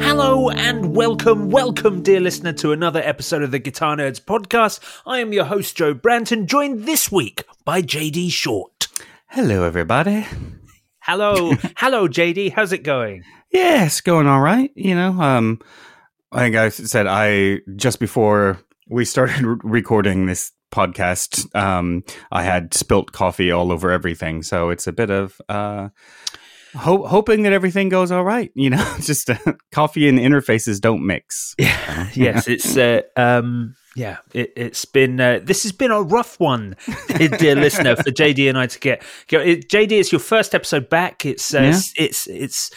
Hello and welcome, dear listener, to another episode of the Guitar Nerds podcast. I am your host, Joe Branton, joined this week by JD Short. Hello, everybody. Hello. Hello, JD. How's it going? Yeah, it's going all right. You know, I think I said just before we started recording this podcast, I had spilt coffee all over everything. So it's a bit of... hoping that everything goes all right, you know, just coffee and interfaces don't mix. Yeah. Yes, it's it's been this has been a rough one, dear listener, for JD and I to get. JD, it's your first episode back. It's it's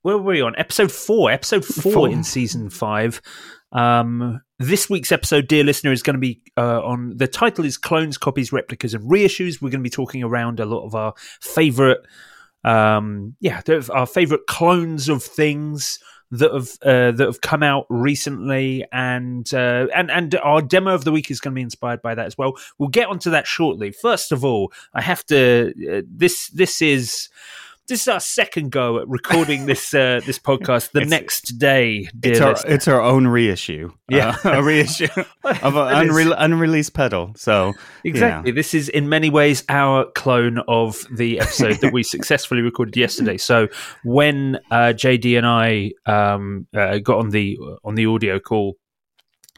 where were we on? Episode four in season 5. This week's episode, dear listener, is going to be on. The title is Clones, Copies, Replicas, and Reissues. We're going to be talking around a lot of our favorite. Our favorite clones of things that have come out recently, and our demo of the week is going to be inspired by that as well. We'll get onto that shortly. First of all, I have to. This is our second go at recording this podcast. The next day, it's our own reissue. Yeah, a reissue of an unreleased pedal. So exactly, yeah. This is in many ways our clone of the episode that we successfully recorded yesterday. So when JD and I got on the audio call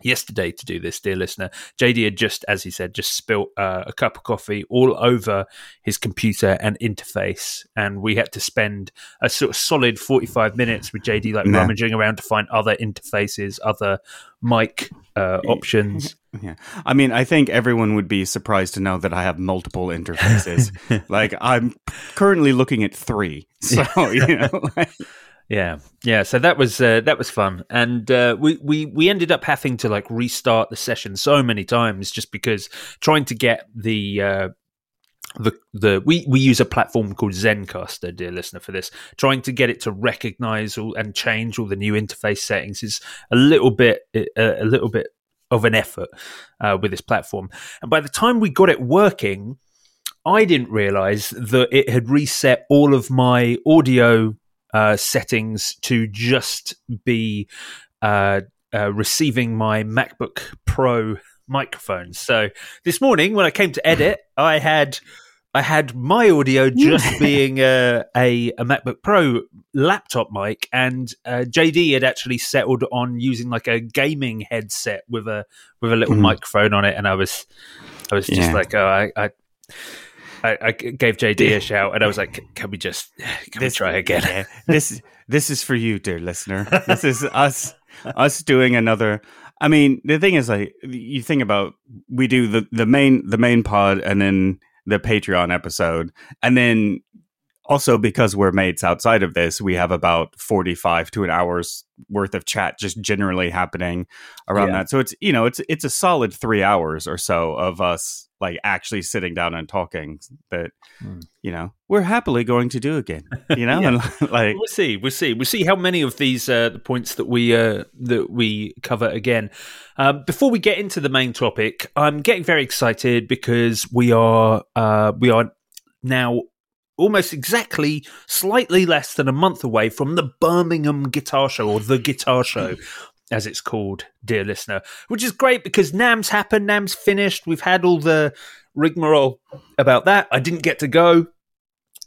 yesterday to do this, dear listener, JD had just, as he said, spilt a cup of coffee all over his computer and interface, and we had to spend a sort of solid 45 minutes with JD rummaging around to find other interfaces, other mic options. Yeah, I mean, I think everyone would be surprised to know that I have multiple interfaces. Like, I'm currently looking at 3, so you know. Yeah. So that was fun, and we ended up having to restart the session so many times just because trying to get we use a platform called Zencaster, dear listener, for this. Trying to get it to recognize and change all the new interface settings is a little bit of an effort with this platform, and by the time we got it working, I didn't realize that it had reset all of my audio settings to just be receiving my MacBook Pro microphone. So this morning, when I came to edit, I had my audio just being a MacBook Pro laptop mic, and JD had actually settled on using a gaming headset with a little microphone on it, and I was just I gave JD a shout, and I was like, can we try again? Yeah. This is for you, dear listener. This is us doing another. I mean, the thing is, you think about, we do the main pod and then the Patreon episode, and then also because we're mates outside of this, we have about 45 to an hour's worth of chat just generally happening around that. So it's a solid 3 hours or so of us actually sitting down and talking that, we're happily going to do again, and we'll see how many of these, the points that we cover again. Before we get into the main topic, I'm getting very excited because we are now almost exactly slightly less than a month away from the Birmingham Guitar Show, or the Guitar Show. as it's called, dear listener, which is great because NAM's happened, NAM's finished. We've had all the rigmarole about that. I didn't get to go.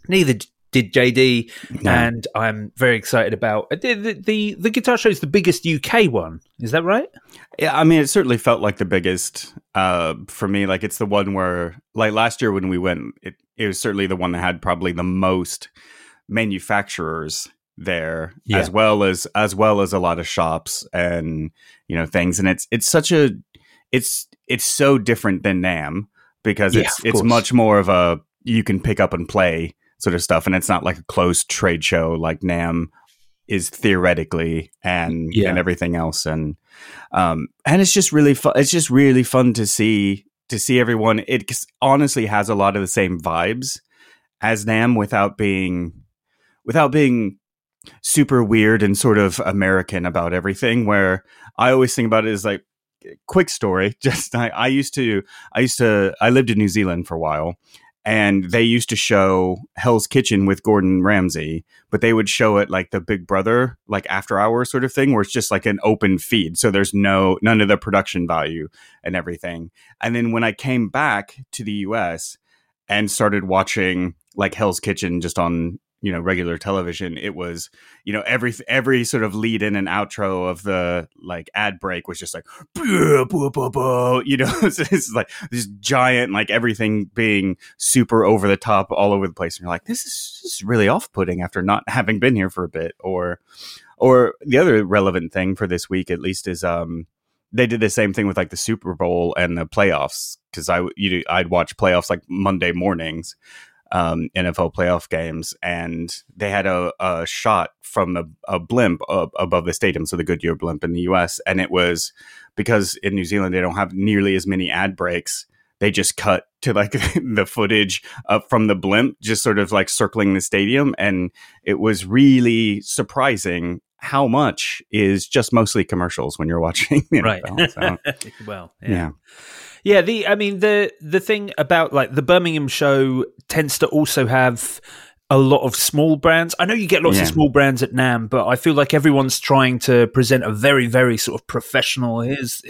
Neither did JD, no. And I'm very excited about the Guitar Show is the biggest UK one. Is that right? Yeah, I mean, it certainly felt like the biggest for me. Like, it's the one where, like, last year when we went, it was certainly the one that had probably the most manufacturers there, yeah, as well as a lot of shops and, you know, things. And it's so different than NAM because it's much more of a you can pick up and play sort of stuff, and it's not like a closed trade show like NAM is theoretically and everything else. And and it's just really fun. It's just really fun to see everyone. It honestly has a lot of the same vibes as NAM without being super weird and sort of American about everything. Where I always think about it is like, quick story. Just I lived in New Zealand for a while. And they used to show Hell's Kitchen with Gordon Ramsay, but they would show it like the Big Brother, like after hours sort of thing, where it's just like an open feed. So there's none of the production value and everything. And then when I came back to the US and started watching like Hell's Kitchen just on, you know, regular television, it was, you know, every sort of lead in and outro of the like ad break was just like, bah, bah, bah, bah, you know, it's like this giant, like everything being super over the top all over the place. And you're like, this is really off putting after not having been here for a bit. Or the other relevant thing for this week, at least, is, they did the same thing with like the Super Bowl and the playoffs. Cause I'd watch playoffs like Monday mornings, NFL playoff games, and they had a shot from a blimp above the stadium, so the Goodyear blimp in the US, and it was because in New Zealand they don't have nearly as many ad breaks. They just cut to like the footage from the blimp just sort of like circling the stadium, and it was really surprising how much is just mostly commercials when you're watching the NFL, right? So, well, yeah. Yeah, the thing about like the Birmingham show tends to also have a lot of small brands. I know you get lots of small brands at NAM, but I feel like everyone's trying to present a very, very sort of professional. It's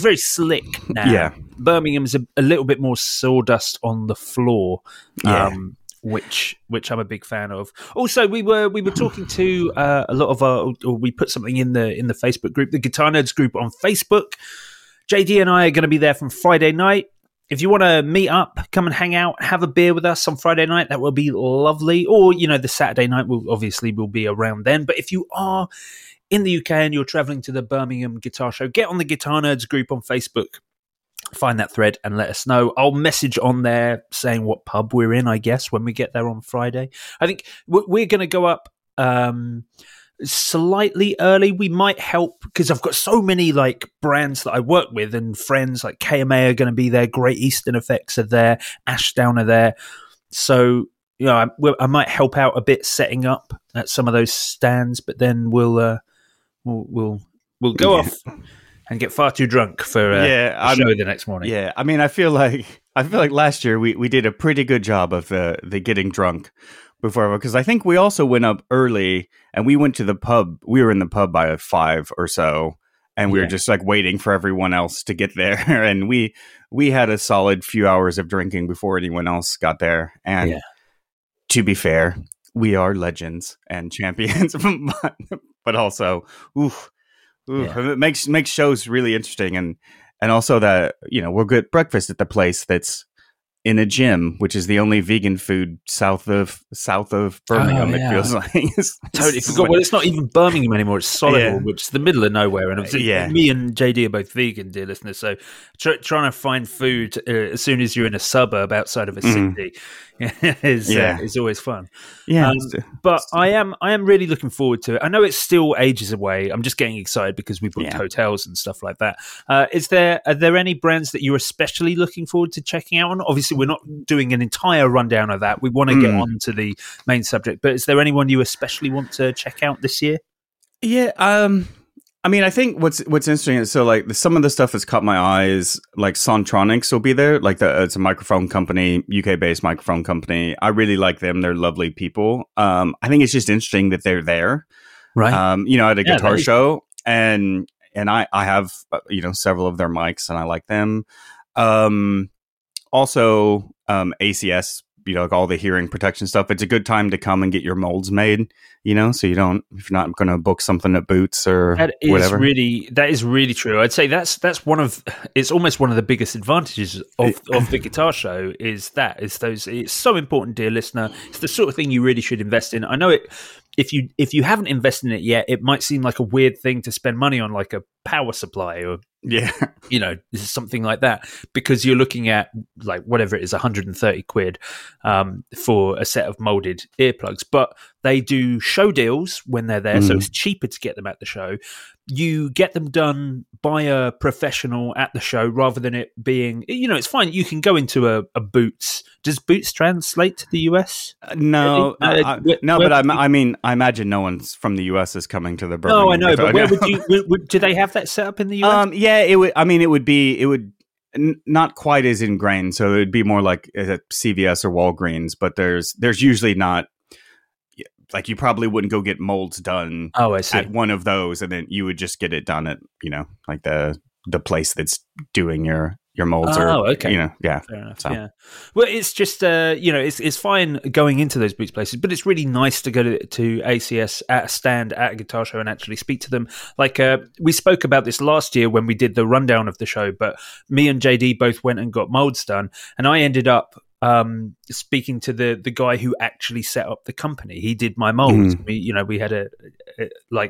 very slick now. Yeah. Birmingham's a little bit more sawdust on the floor, which I'm a big fan of. Also, we were talking to a lot of our, or we put something in the Facebook group, the Guitar Nerds group on Facebook. JD and I are going to be there from Friday night. If you want to meet up, come and hang out, have a beer with us on Friday night, that will be lovely. Or, you know, the Saturday night will obviously be around then. But if you are in the UK and you're traveling to the Birmingham Guitar Show, get on the Guitar Nerds group on Facebook, find that thread and let us know. I'll message on there saying what pub we're in, I guess, when we get there on Friday. I think we're going to go up slightly early. We might help because I've got so many like brands that I work with and friends, like KMA are going to be there, Great Eastern Effects are there, Ashdown are there, so you know I might help out a bit setting up at some of those stands, but then we'll go off and get far too drunk for the show the next morning. Yeah, I mean, I feel like last year we did a pretty good job of the getting drunk before, because I think we also went up early and we went to the pub. We were in the pub by 5 or so, and we were just like waiting for everyone else to get there. And we had a solid few hours of drinking before anyone else got there. And to be fair, we are legends and champions, but also, it makes shows really interesting. And also that, you know, we're good breakfast at the place that's in a gym, which is the only vegan food south of Birmingham, it feels like. Totally forgot. Well, it's not even Birmingham anymore. It's Solihull, which is the middle of nowhere. And me and JD are both vegan, dear listeners. So trying to find food as soon as you're in a suburb outside of a city is always fun. Yeah, but I am really looking forward to it. I know it's still ages away. I'm just getting excited because we booked hotels and stuff like that. Are there any brands that you're especially looking forward to checking out on? Obviously, we're not doing an entire rundown of that. We want to get on to the main subject, but is there anyone you especially want to check out this year? Yeah, I mean, I think what's interesting is, so like some of the stuff that's caught my eye is like Sontronics will be there. Like it's a microphone company, UK-based microphone company. I really like them. They're lovely people. I think it's just interesting that they're there. Right. You know, at a guitar show, and and I have, you know, several of their mics and I like them. Also, ACS, you know, like all the hearing protection stuff. It's a good time to come and get your molds made, you know, so you don't, if you're not going to book something at Boots or whatever. That is really true. I'd say that's one of, it's almost one of the biggest advantages of the guitar show is it's so important, dear listener. It's the sort of thing you really should invest in. I know it, if you haven't invested in it yet, it might seem like a weird thing to spend money on, like a power supply or, yeah, you know, something like that, because you're looking at like whatever it is, 130 quid for a set of molded earplugs. But they do show deals when they're there, so it's cheaper to get them at the show. You get them done by a professional at the show rather than it being, you know, it's fine. You can go into a Boots. Does Boots translate to the US? No, I imagine no one's from the US is coming to the Birmingham. No, I know, but where would you? Do they have that set up in the US? Yeah, it would. I mean, it would be not quite as ingrained, so it would be more like at CVS or Walgreens. But there's usually not. Like, you probably wouldn't go get molds done at one of those, and then you would just get it done at, you know, like the place that's doing your molds. You know, yeah. Fair enough. So. Yeah. Well, it's just, you know, it's fine going into those Boots places, but it's really nice to go to ACS at a stand at a guitar show and actually speak to them. Like, we spoke about this last year when we did the rundown of the show, but me and JD both went and got molds done, and I ended up speaking to the guy who actually set up the company. He did my molds. We, you know, we had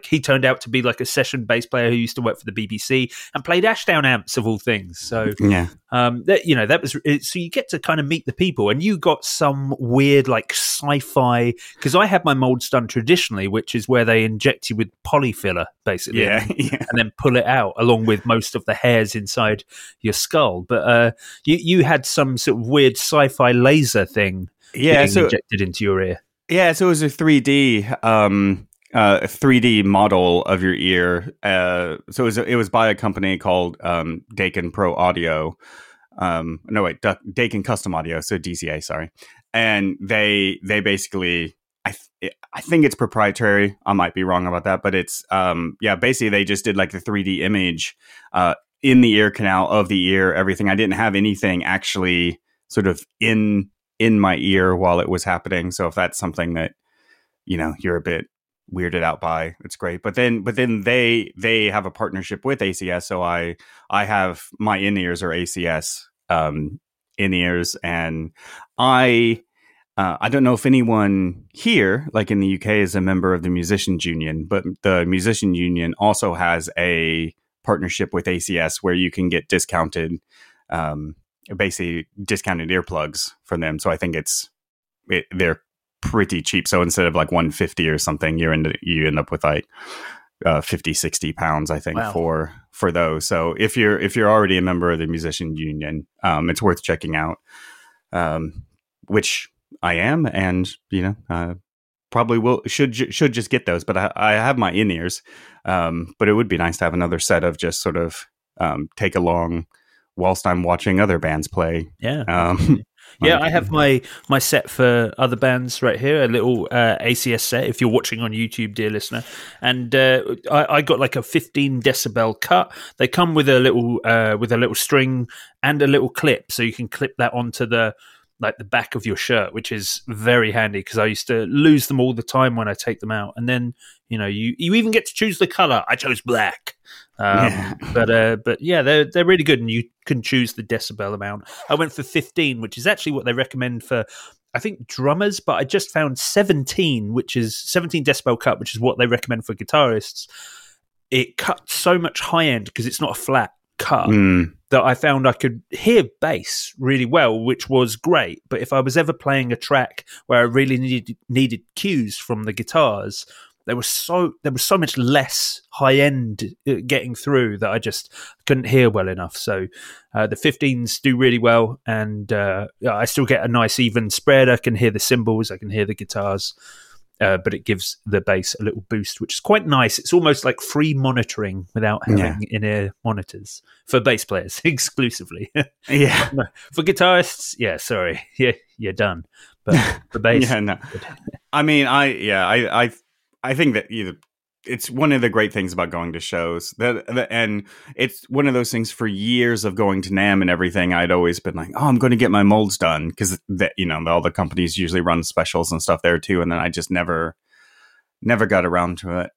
he turned out to be like a session bass player who used to work for the BBC and played Ashdown amps of all things. So yeah, so you get to kind of meet the people, and you got some weird like sci-fi, because I had my molds done traditionally, which is where they inject you with polyfiller basically, and then pull it out along with most of the hairs inside your skull. But you had some sort of weird sci-fi laser thing injected into your ear. Yeah, so it was a 3D model of your ear. So it was by a company called Dakin Pro Audio. Dakin Custom Audio, so DCA, sorry. And they basically, I think it's proprietary. I might be wrong about that, but it's basically they just did like the 3D image in the ear canal of the ear, everything. I didn't have anything actually sort of in my ear while it was happening. So if that's something that, you know, you're a bit weirded out by, it's great. But then they have a partnership with ACS. So I have my in-ears are ACS in-ears, and I don't know if anyone here, like in the UK, is a member of the Musicians Union, but the Musicians Union also has a partnership with ACS where you can get discounted earplugs from them. So I think they're pretty cheap. So instead of like $150 or something, you end up with like 50, 60 pounds, I think. Wow. for those. So if you're already a member of the Musician Union, it's worth checking out, which I am. And, you know, probably should just get those, but I have my in-ears. But it would be nice to have another set of just sort of take along whilst I'm watching other bands play. Yeah. I have my set for other bands right here, a little ACS set, if you're watching on YouTube, dear listener. And I got like a 15 decibel cut. They come with a little string and a little clip, so you can clip that onto the back of your shirt, which is very handy because I used to lose them all the time when I take them out. And then, you know, you even get to choose the color. I chose black, but they're really good, and you can choose the decibel amount. I went for 15, which is actually what they recommend for, I think, drummers, but I just found 17, which is 17 decibel cut, which is what they recommend for guitarists. It cuts so much high end because it's not a flat cut that I found I could hear bass really well, which was great. But if I was ever playing a track where I really needed cues from the guitars, there was so much less high end getting through that I just couldn't hear well enough. So the 15s do really well, and I still get a nice even spread. I can hear the cymbals, I can hear the guitars, but it gives the bass a little boost, which is quite nice. It's almost like free monitoring without having in-ear monitors for bass players exclusively. Yeah. For guitarists, yeah, sorry. Yeah, you're done. But for bass. I think that either it's one of the great things about going to shows that, and it's one of those things for years of going to NAM and everything. I'd always been like, oh, I'm going to get my molds done. Cause that, you know, all the companies usually run specials and stuff there too. And then I just never got around to it.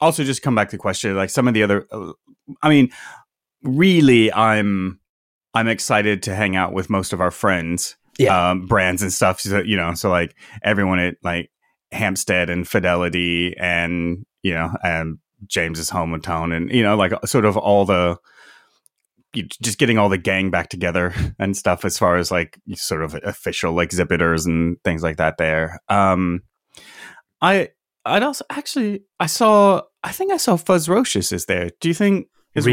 Also just come back to the question, like some of the other, I mean, really I'm excited to hang out with most of our friends, brands and stuff. So, you know, so like everyone at like Hampstead and Fidelity and, you know, and James's hometown and, you know, like sort of all the, just getting all the gang back together and stuff as far as like sort of official exhibitors and things like that there. I'd also actually, I think I saw Fuzzrocious is there. Do you think, Is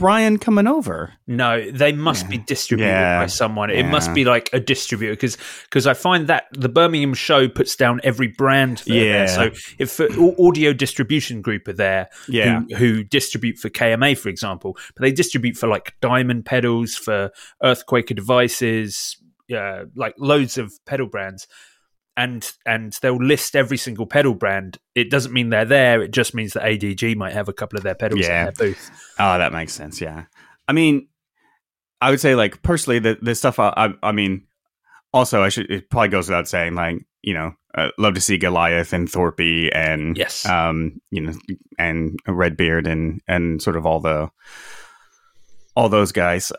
Ryan coming over? No, they must be distributed by someone. It must be like a distributor because I find that the Birmingham show puts down every brand. There. So if Audio Distribution Group are there, who distribute for KMA, for example, but they distribute for like Diamond Pedals, for Earthquaker Devices, like loads of pedal brands. And they'll list every single pedal brand. It doesn't mean they're there. It just means that ADG might have a couple of their pedals in their booth. Oh, that makes sense. Yeah. I mean, I would say like personally, the stuff I mean, also it probably goes without saying, like, you know, love to see Goliath and Thorpe and, you know, and Redbeard and sort of all those guys,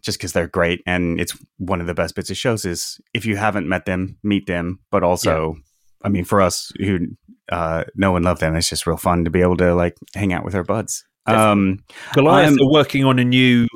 just because they're great. And it's one of the best bits of shows is if you haven't met them, meet them. But also, I mean, for us who know and love them, it's just real fun to be able to like hang out with our buds. Goliath are working on a new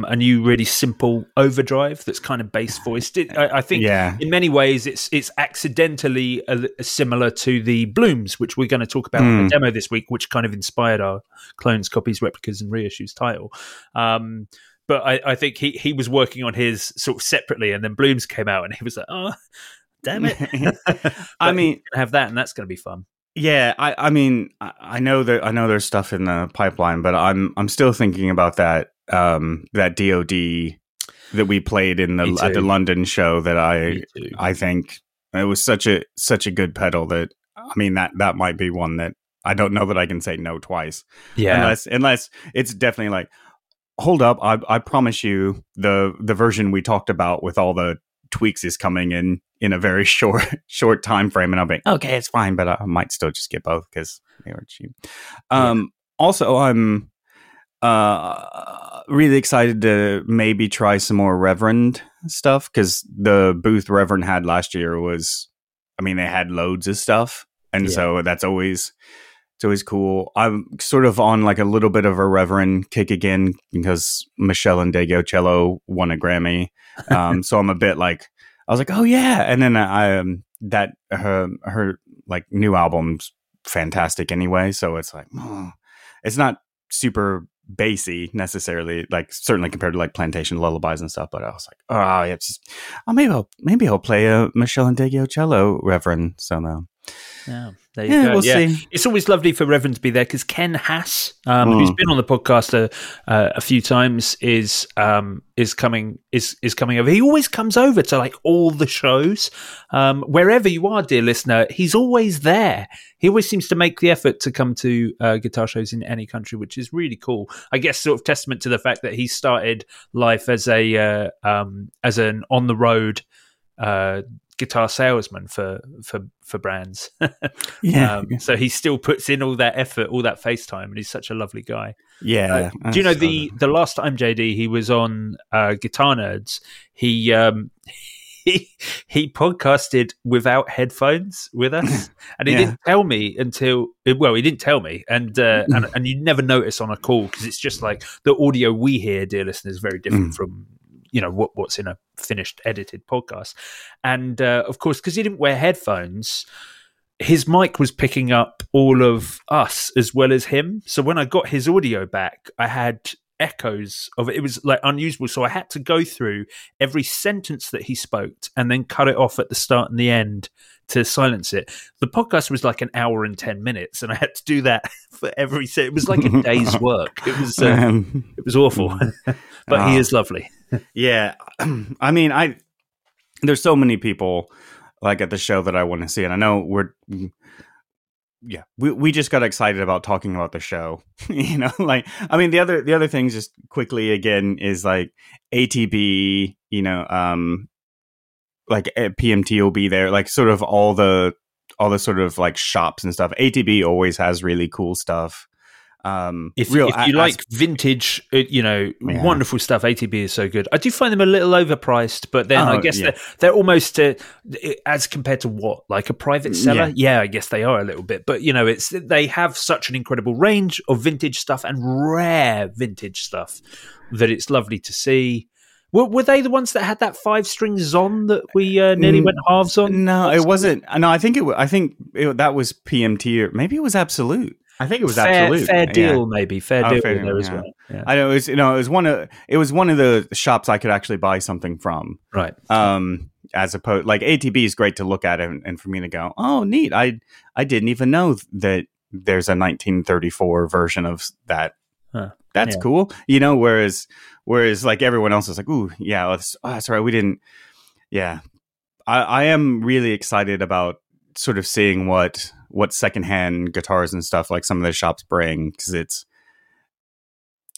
really simple overdrive that's kind of bass voiced. I think in many ways it's accidentally similar to the Blooms, which we're going to talk about in the demo this week, which kind of inspired our Clones, Copies, Replicas and Reissues title. But I think he was working on his sort of separately, and then Blooms came out and he was like, oh, damn it. I mean, have that, and that's going to be fun. Yeah, I mean, I know there's stuff in the pipeline, but I'm still thinking about that that DoD that we played at the London show that I think it was such a good pedal that, I mean, that might be one that I don't know that I can say no twice. Yeah, unless it's definitely like, hold up, I promise you the version we talked about with all the tweaks is coming in a very short time frame, and I'll be okay, it's fine, but I might still just get both because they are cheap. Also, I'm really excited to maybe try some more Reverend stuff, because the booth Reverend had last year was, I mean, they had loads of stuff, and so it's always cool. I'm sort of on like a little bit of a Reverend kick again because Meshell Ndegeocello won a Grammy. So I'm a bit like, I was like, oh yeah. And then her like new album's fantastic anyway. So it's like, it's not super bassy necessarily, like certainly compared to like Plantation Lullabies and stuff. But I was like, maybe I'll play a Meshell Ndegeocello Reverend. So no. Yeah, there you go. We'll see. It's always lovely for Reverend to be there, because Ken Hass, who's been on the podcast a few times, is coming over. He always comes over to like all the shows, wherever you are, dear listener. He's always there. He always seems to make the effort to come to guitar shows in any country, which is really cool. I guess sort of testament to the fact that he started life as a as an on the road guitar salesman for brands. So he still puts in all that effort, all that FaceTime, and he's such a lovely guy. Do you know the last time, JD, he was on Guitar Nerds, he podcasted without headphones with us, and he didn't tell me until, well, he didn't tell me, and you never notice on a call, because it's just like the audio we hear, dear listeners, is very different from, you know, what's in a finished edited podcast. And of course, because he didn't wear headphones, his mic was picking up all of us as well as him. So when I got his audio back, I had echoes of it. It was like unusable. So I had to go through every sentence that he spoke and then cut it off at the start and the end to silence it. The podcast was like an hour and 10 minutes, and I had to do that for every set. It was like a day's work. It was awful, but he is lovely. Yeah. I mean, there's so many people like at the show that I want to see. And I know yeah, we just got excited about talking about the show. You know, like, I mean, the other things just quickly again is like ATB, you know, like PMT will be there, like sort of all the sort of like shops and stuff. ATB always has really cool stuff. If you like vintage, you know, yeah, wonderful stuff. ATB is so good. I do find them a little overpriced, but then I guess they're almost as compared to what, like a private seller. Yeah, I guess they are a little bit, but you know, they have such an incredible range of vintage stuff and rare vintage stuff that it's lovely to see. Were they the ones that had that 5 strings on that we nearly went halves on? No, it wasn't. No, I think that was PMT, or maybe it was Absolute. I think it was Absolute. Fair Deal, maybe. Fair Deal as well. Yeah. I know it was, you know, it was one of the shops I could actually buy something from. Right. As opposed, like ATB is great to look at and for me to go, oh, neat. I didn't even know that there's a 1934 version of that. Huh. That's cool. You know, whereas like everyone else is like, ooh, yeah, that's right. We didn't. Yeah. I am really excited about sort of seeing what secondhand guitars and stuff like some of the shops bring, because it's,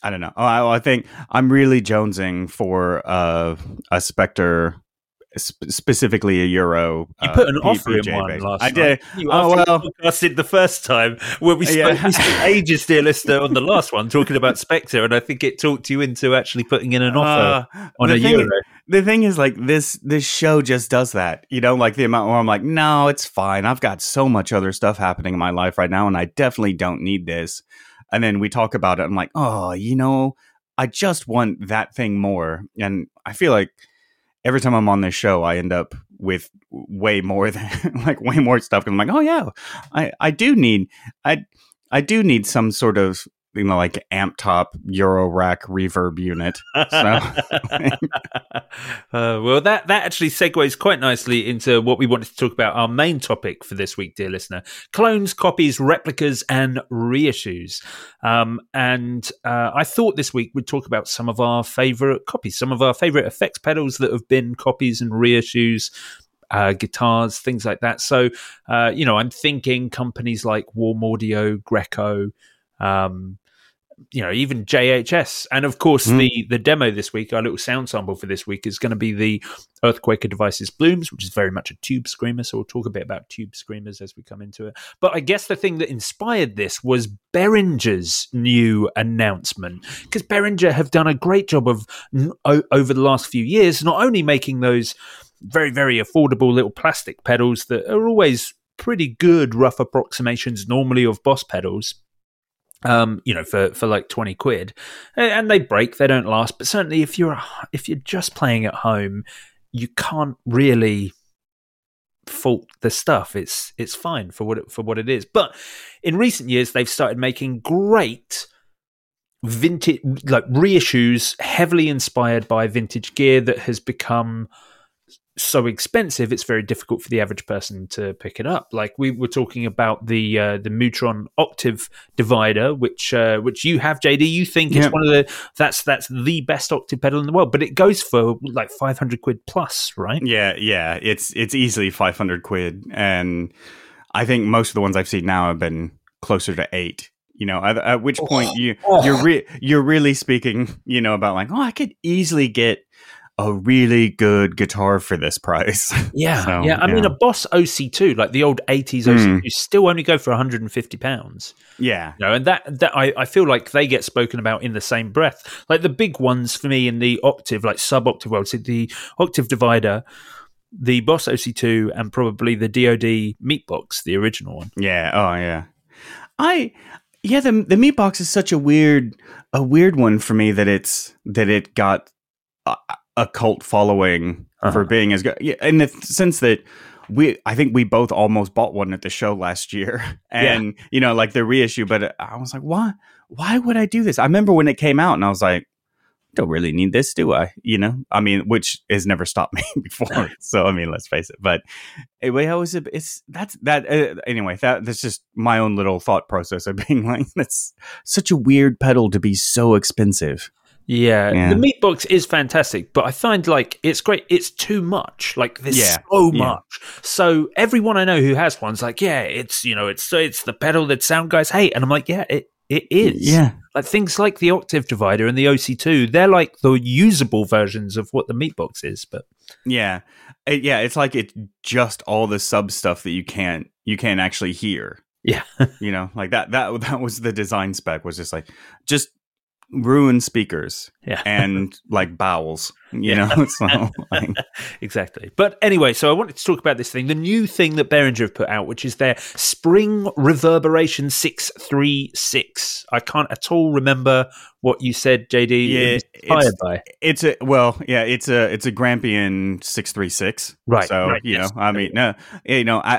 I don't know. I think I'm really jonesing for a Specter, specifically a Euro. You put an offer in one last night. I did. I did the first time where we spoke ages, dear listener, on the last one talking about Specter, and I think it talked you into actually putting in an offer on a Euro. The thing is, like, this show just does that, you know, like the amount where I'm like, no, it's fine. I've got so much other stuff happening in my life right now, and I definitely don't need this. And then we talk about it. I'm like, oh, you know, I just want that thing more. And I feel like every time I'm on this show, I end up with way more stuff. And I'm like, oh, yeah, I do need some sort of, you know, like amp top Euro rack reverb unit. So, well, that actually segues quite nicely into what we wanted to talk about, our main topic for this week, dear listener: clones, copies, replicas, and reissues. And I thought this week we'd talk about some of our favorite copies, some of our favorite effects pedals that have been copies and reissues. Guitars, things like that. So, you know, I'm thinking companies like Warm Audio, Greco, you know, even JHS, and of course the demo this week, our little sound sample for this week, is going to be the Earthquaker Devices Blooms, which is very much a Tube Screamer. So we'll talk a bit about Tube Screamers as we come into it. But I guess the thing that inspired this was Behringer's new announcement, because Behringer have done a great job of over the last few years not only making those very, very affordable little plastic pedals that are always pretty good rough approximations normally of Boss pedals, you know, for like 20 quid, and they break, they don't last, but certainly if you're just playing at home, you can't really fault the stuff. It's fine for what it is. But in recent years, they've started making great vintage, like, reissues heavily inspired by vintage gear that has become so expensive it's very difficult for the average person to pick it up. Like, we were talking about the Mutron octave divider, which you have, JD. You think it's one of that's the best octave pedal in the world, but it goes for like 500 quid plus, right? Yeah, it's easily 500 quid, and I think most of the ones I've seen now have been closer to 8. You know, at which point you're really speaking, you know, about like, oh, I could easily get a really good guitar for this price. Yeah. So, yeah. I mean, a Boss OC2, like the old 80s OC2, still only go for £150. Yeah. You know, and that I feel like they get spoken about in the same breath. Like the big ones for me in the octave, like sub-octave world, so the octave divider, the Boss OC2, and probably the DoD Meatbox, the original one. Yeah. Oh, yeah. The Meatbox is such a weird one for me that it got a cult following for being as good, in the sense that I think we both almost bought one at the show last year, and you know, like the reissue. But I was like, why would I do this? I remember when it came out, and I was like, don't really need this, do I? You know, I mean, which has never stopped me before. So I mean, let's face it. But anyway, that's just my own little thought process of being like, that's such a weird pedal to be so expensive. Yeah, the Meatbox is fantastic, but I find like it's great. It's too much. Like there's so much. So everyone I know who has one's like, yeah, it's you know, it's the pedal that sound guys hate, and I'm like, yeah, it is. Yeah, like things like the octave divider and the OC2, they're like the usable versions of what the Meatbox is. But yeah, it's like it's just all the sub stuff that you can't actually hear. Yeah, you know, like that was the design spec was just like just. Ruin speakers and like bowels, you know. So, like. Exactly. But anyway, so I wanted to talk about this thing, the new thing that Behringer have put out, which is their Spring Reverberation 636. I can't at all remember what you said, JD. Yeah, it's a Grampian 636. Right. So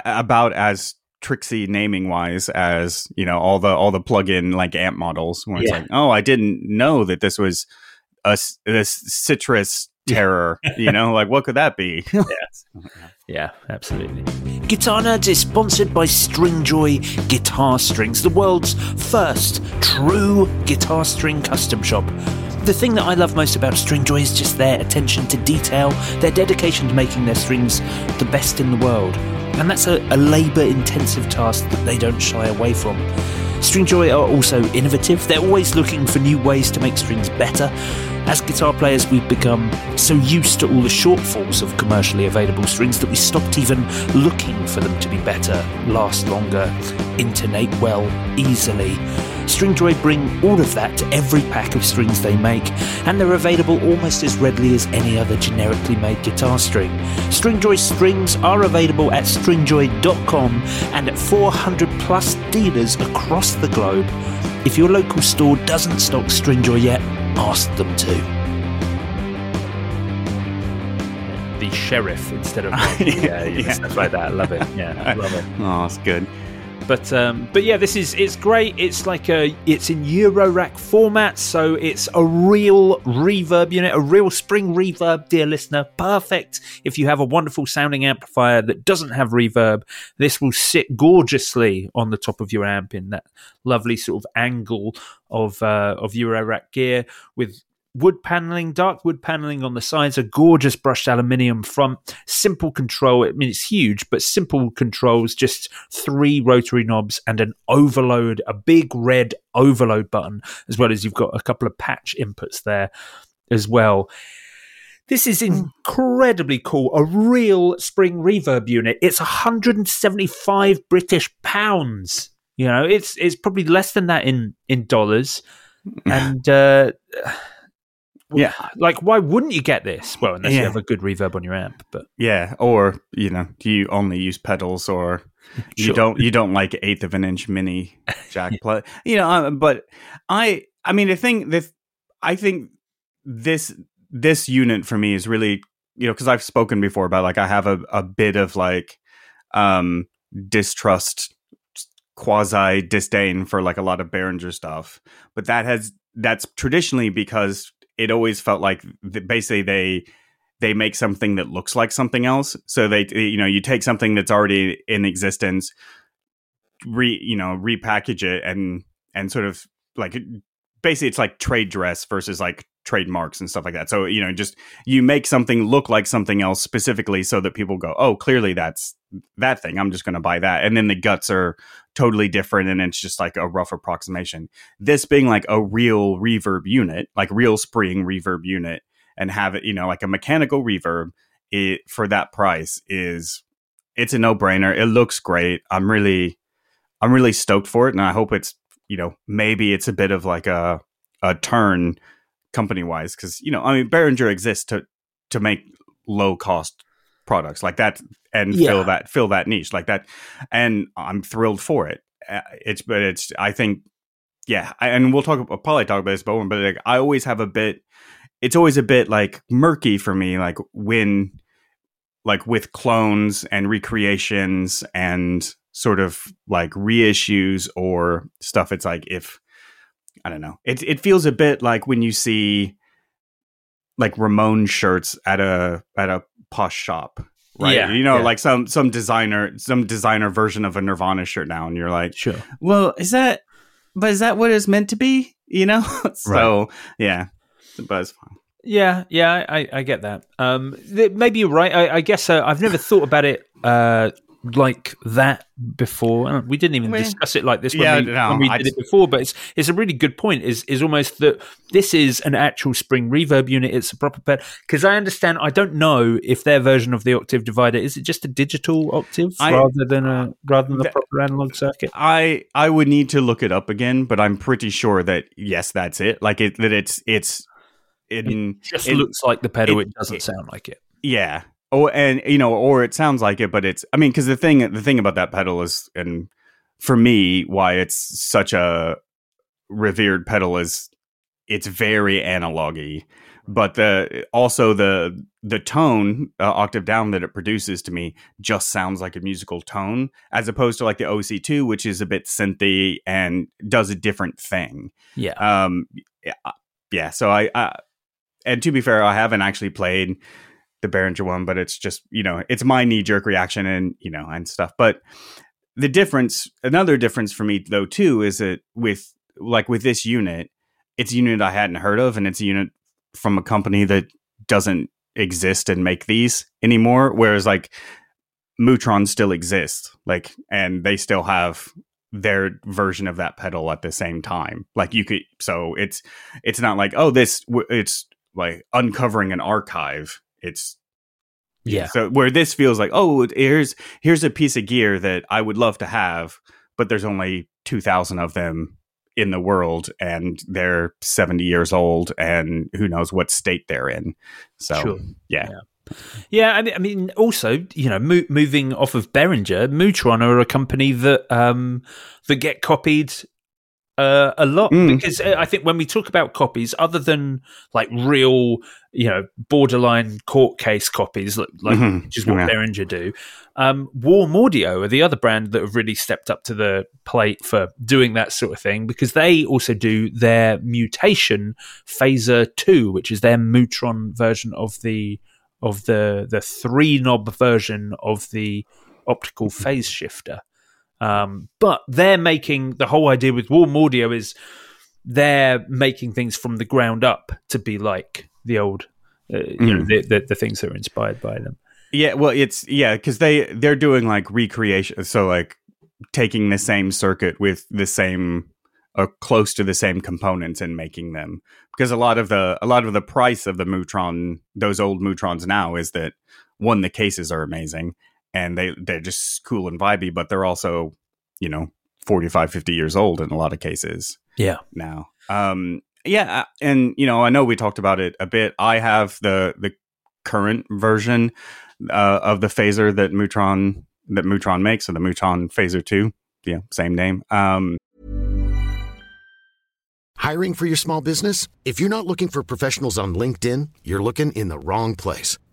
about as tricksy naming wise as you know all the plug-in like amp models where it's like, oh, I didn't know that this was this citrus terror. You know, like what could that be? Yeah, absolutely. Guitar Nerds is sponsored by Stringjoy guitar strings, the world's first true guitar string custom shop. The thing that I love most about Stringjoy is just their attention to detail, their dedication to making their strings the best in the world. And that's a labour-intensive task that they don't shy away from. Stringjoy are also innovative. They're always looking for new ways to make strings better. As guitar players, we've become so used to all the shortfalls of commercially available strings that we stopped even looking for them to be better, last longer, intonate well, easily. Stringjoy bring all of that to every pack of strings they make, and they're available almost as readily as any other generically made guitar string. Stringjoy strings are available at stringjoy.com and at 400 plus dealers across the globe. If your local store doesn't stock Stringjoy yet, ask them to. The sheriff instead of stuff like that. I love it. Yeah, I love it. Oh, that's good. But yeah, it's great. It's like it's in Euro Rack format, so it's a real reverb unit, a real spring reverb, dear listener. Perfect. If you have a wonderful sounding amplifier that doesn't have reverb, this will sit gorgeously on the top of your amp in that lovely sort of angle of Euro Rack gear with wood paneling, dark wood paneling on the sides, a gorgeous brushed aluminium front, simple control. I mean, it's huge, but simple controls, just 3 rotary knobs and an overload, a big red overload button, as well as you've got a couple of patch inputs there as well. This is incredibly cool, a real spring reverb unit. It's 175 British pounds. You know, it's probably less than that in dollars. And, yeah, like why wouldn't you get this? Well, unless you have a good reverb on your amp, but or you know, do you only use pedals, or you don't like 1/8 inch mini jack plug? You know, but I mean, I think this unit for me is really, you know, because I've spoken before about like I have a bit of like distrust, quasi disdain for like a lot of Behringer stuff, but that's traditionally because it always felt like basically they make something that looks like something else. So they you know, you take something that's already in existence, repackage it and sort of like basically it's like trade dress versus like trademarks and stuff like that. So, you know, just you make something look like something else specifically so that people go, oh, clearly that's that thing. I'm just going to buy that. And then the guts are totally different. And it's just like a rough approximation. This being like a real reverb unit, like real spring reverb unit, and have it, you know, like a mechanical reverb for that price it's a no brainer. It looks great. I'm really stoked for it. And I hope it's, you know, maybe it's a bit of like a turn company-wise, because, you know, I mean, Behringer exists to make low-cost products like that and fill that niche like that, and I'm thrilled for it. I think we'll probably talk about this, but like I always have it's always a bit like murky for me, like when, like with clones and recreations and sort of like reissues or stuff. It's like if. I don't know. It feels a bit like when you see like Ramon shirts at a posh shop, right? Yeah, you know, like some designer version of a Nirvana shirt now, and you're like, sure. Well, is that what it's meant to be? You know? So right. Yeah. but it's fine. Yeah, I get that. Maybe you're right. I guess I've never thought about it like that before. We didn't even discuss it like this when we did it before, but it's a really good point. Is almost that this is an actual Spring Reverb unit. It's a proper pedal, because I understand. I don't know if their version of the octave divider is it just a digital octave rather than a proper analog circuit. I would need to look it up again, but I'm pretty sure that yes, that's it. Like it looks like the pedal. It doesn't sound like it. Yeah. Oh, and or it sounds like it, but it's. I mean, because the thing about that pedal is, and for me, why it's such a revered pedal is it's very analog-y, but the tone octave down that it produces to me just sounds like a musical tone, as opposed to like the OC2, which is a bit synthy and does a different thing. Yeah. Yeah. So and to be fair, I haven't actually played the Behringer one, but it's just, it's my knee-jerk reaction and stuff. But the difference, another difference for me though too, is that with this unit, it's a unit I hadn't heard of, and it's a unit from a company that doesn't exist and make these anymore. Whereas like Mootron still exists, and they still have their version of that pedal at the same time. So it's not like, it's like uncovering an archive. It's so where this feels like, here's a piece of gear that I would love to have, but there's only 2,000 of them in the world, and they're 70 years old, and who knows what state they're in. So sure. Yeah, I mean, also, moving off of Behringer, Mootron are a company that get copied a lot, because I think when we talk about copies, other than like real, borderline court case copies, which is what Behringer do, Warm Audio are the other brand that have really stepped up to the plate for doing that sort of thing, because they also do their Mutation Phaser 2, which is their Mootron version of the three knob version of the optical phase shifter. But they're making the whole idea with Warm Audio is they're making things from the ground up to be like the old, the things that are inspired by them. Yeah, well, because they're doing like recreation, so like taking the same circuit with the same or close to the same components and making them, because a lot of the price of the Mootron, those old Mootrons now, is that one, the cases are amazing. And they're just cool and vibey, but they're also, 45, 50 years old in a lot of cases. Yeah. Now. Yeah. And, I know we talked about it a bit. I have the current version of the phaser that Mootron makes. So the Mootron Phaser 2. Yeah. Same name. Hiring for your small business? If you're not looking for professionals on LinkedIn, you're looking in the wrong place.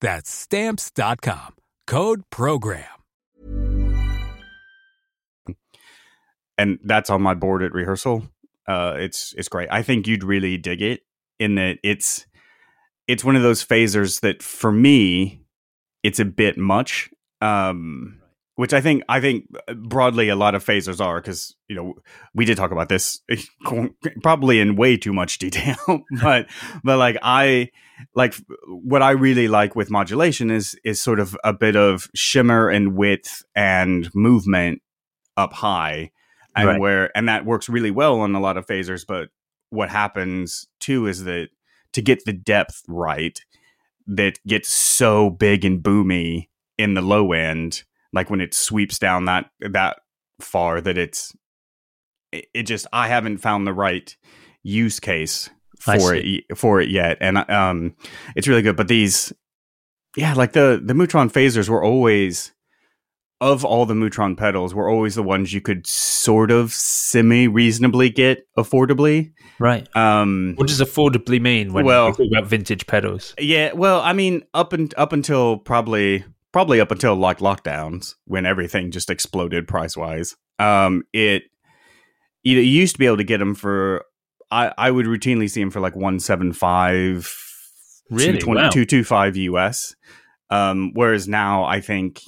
That's Stamps.com. Code PROGRAM. And that's on my board at rehearsal. It's great. I think you'd really dig it, in that it's one of those phasers that, for me, it's a bit much. Which I think broadly a lot of phasers are, because, you know, we did talk about this probably in way too much detail, but like what I really like with modulation is sort of a bit of shimmer and width and movement up high, and right. And that works really well on a lot of phasers. But what happens too is that to get the depth right, that gets so big and boomy in the low end. Like when it sweeps down that far, that it just I haven't found the right use case for it yet, and it's really good. But these, like the Mutron phasers were always, of all the Mutron pedals, were always the ones you could sort of semi reasonably get affordably. Right. What does affordably mean when we talk about vintage pedals? Yeah. Well, I mean, up until probably up until like lockdowns, when everything just exploded price wise. You used to be able to get them for, I would routinely see them for like 175, really? 225 US. Whereas now I think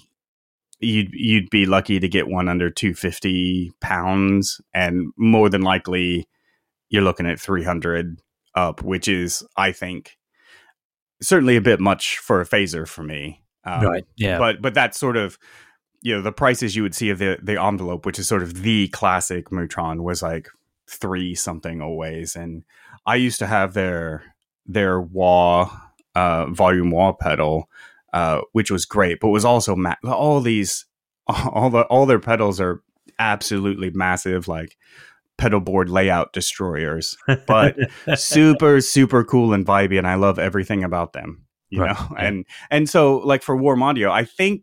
you'd be lucky to get one under 250 pounds, and more than likely you're looking at 300 up, which is, I think, certainly a bit much for a phaser for me. Right. Yeah. But that's sort of, you know, the prices you would see of the envelope, which is sort of the classic Mutron, was like 3 something always. And I used to have their wah volume wah pedal, which was great, but was also all their pedals are absolutely massive, like pedal board layout destroyers, but super, super cool and vibey, and I love everything about them. You know, and so like for Warm Audio, I think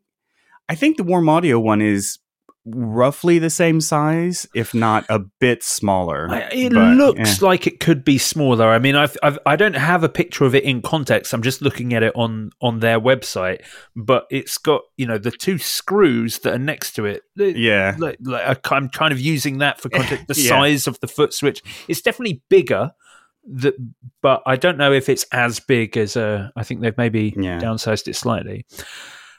the Warm Audio one is roughly the same size, if not a bit smaller. It looks like it could be smaller. I mean, I don't have a picture of it in context. I'm just looking at it on their website, but it's got, you know, the 2 screws that are next to it. Yeah, like I'm kind of using that for context. The size of the foot switch, it's definitely bigger. But I don't know if it's as big as a. I think they've maybe downsized it slightly.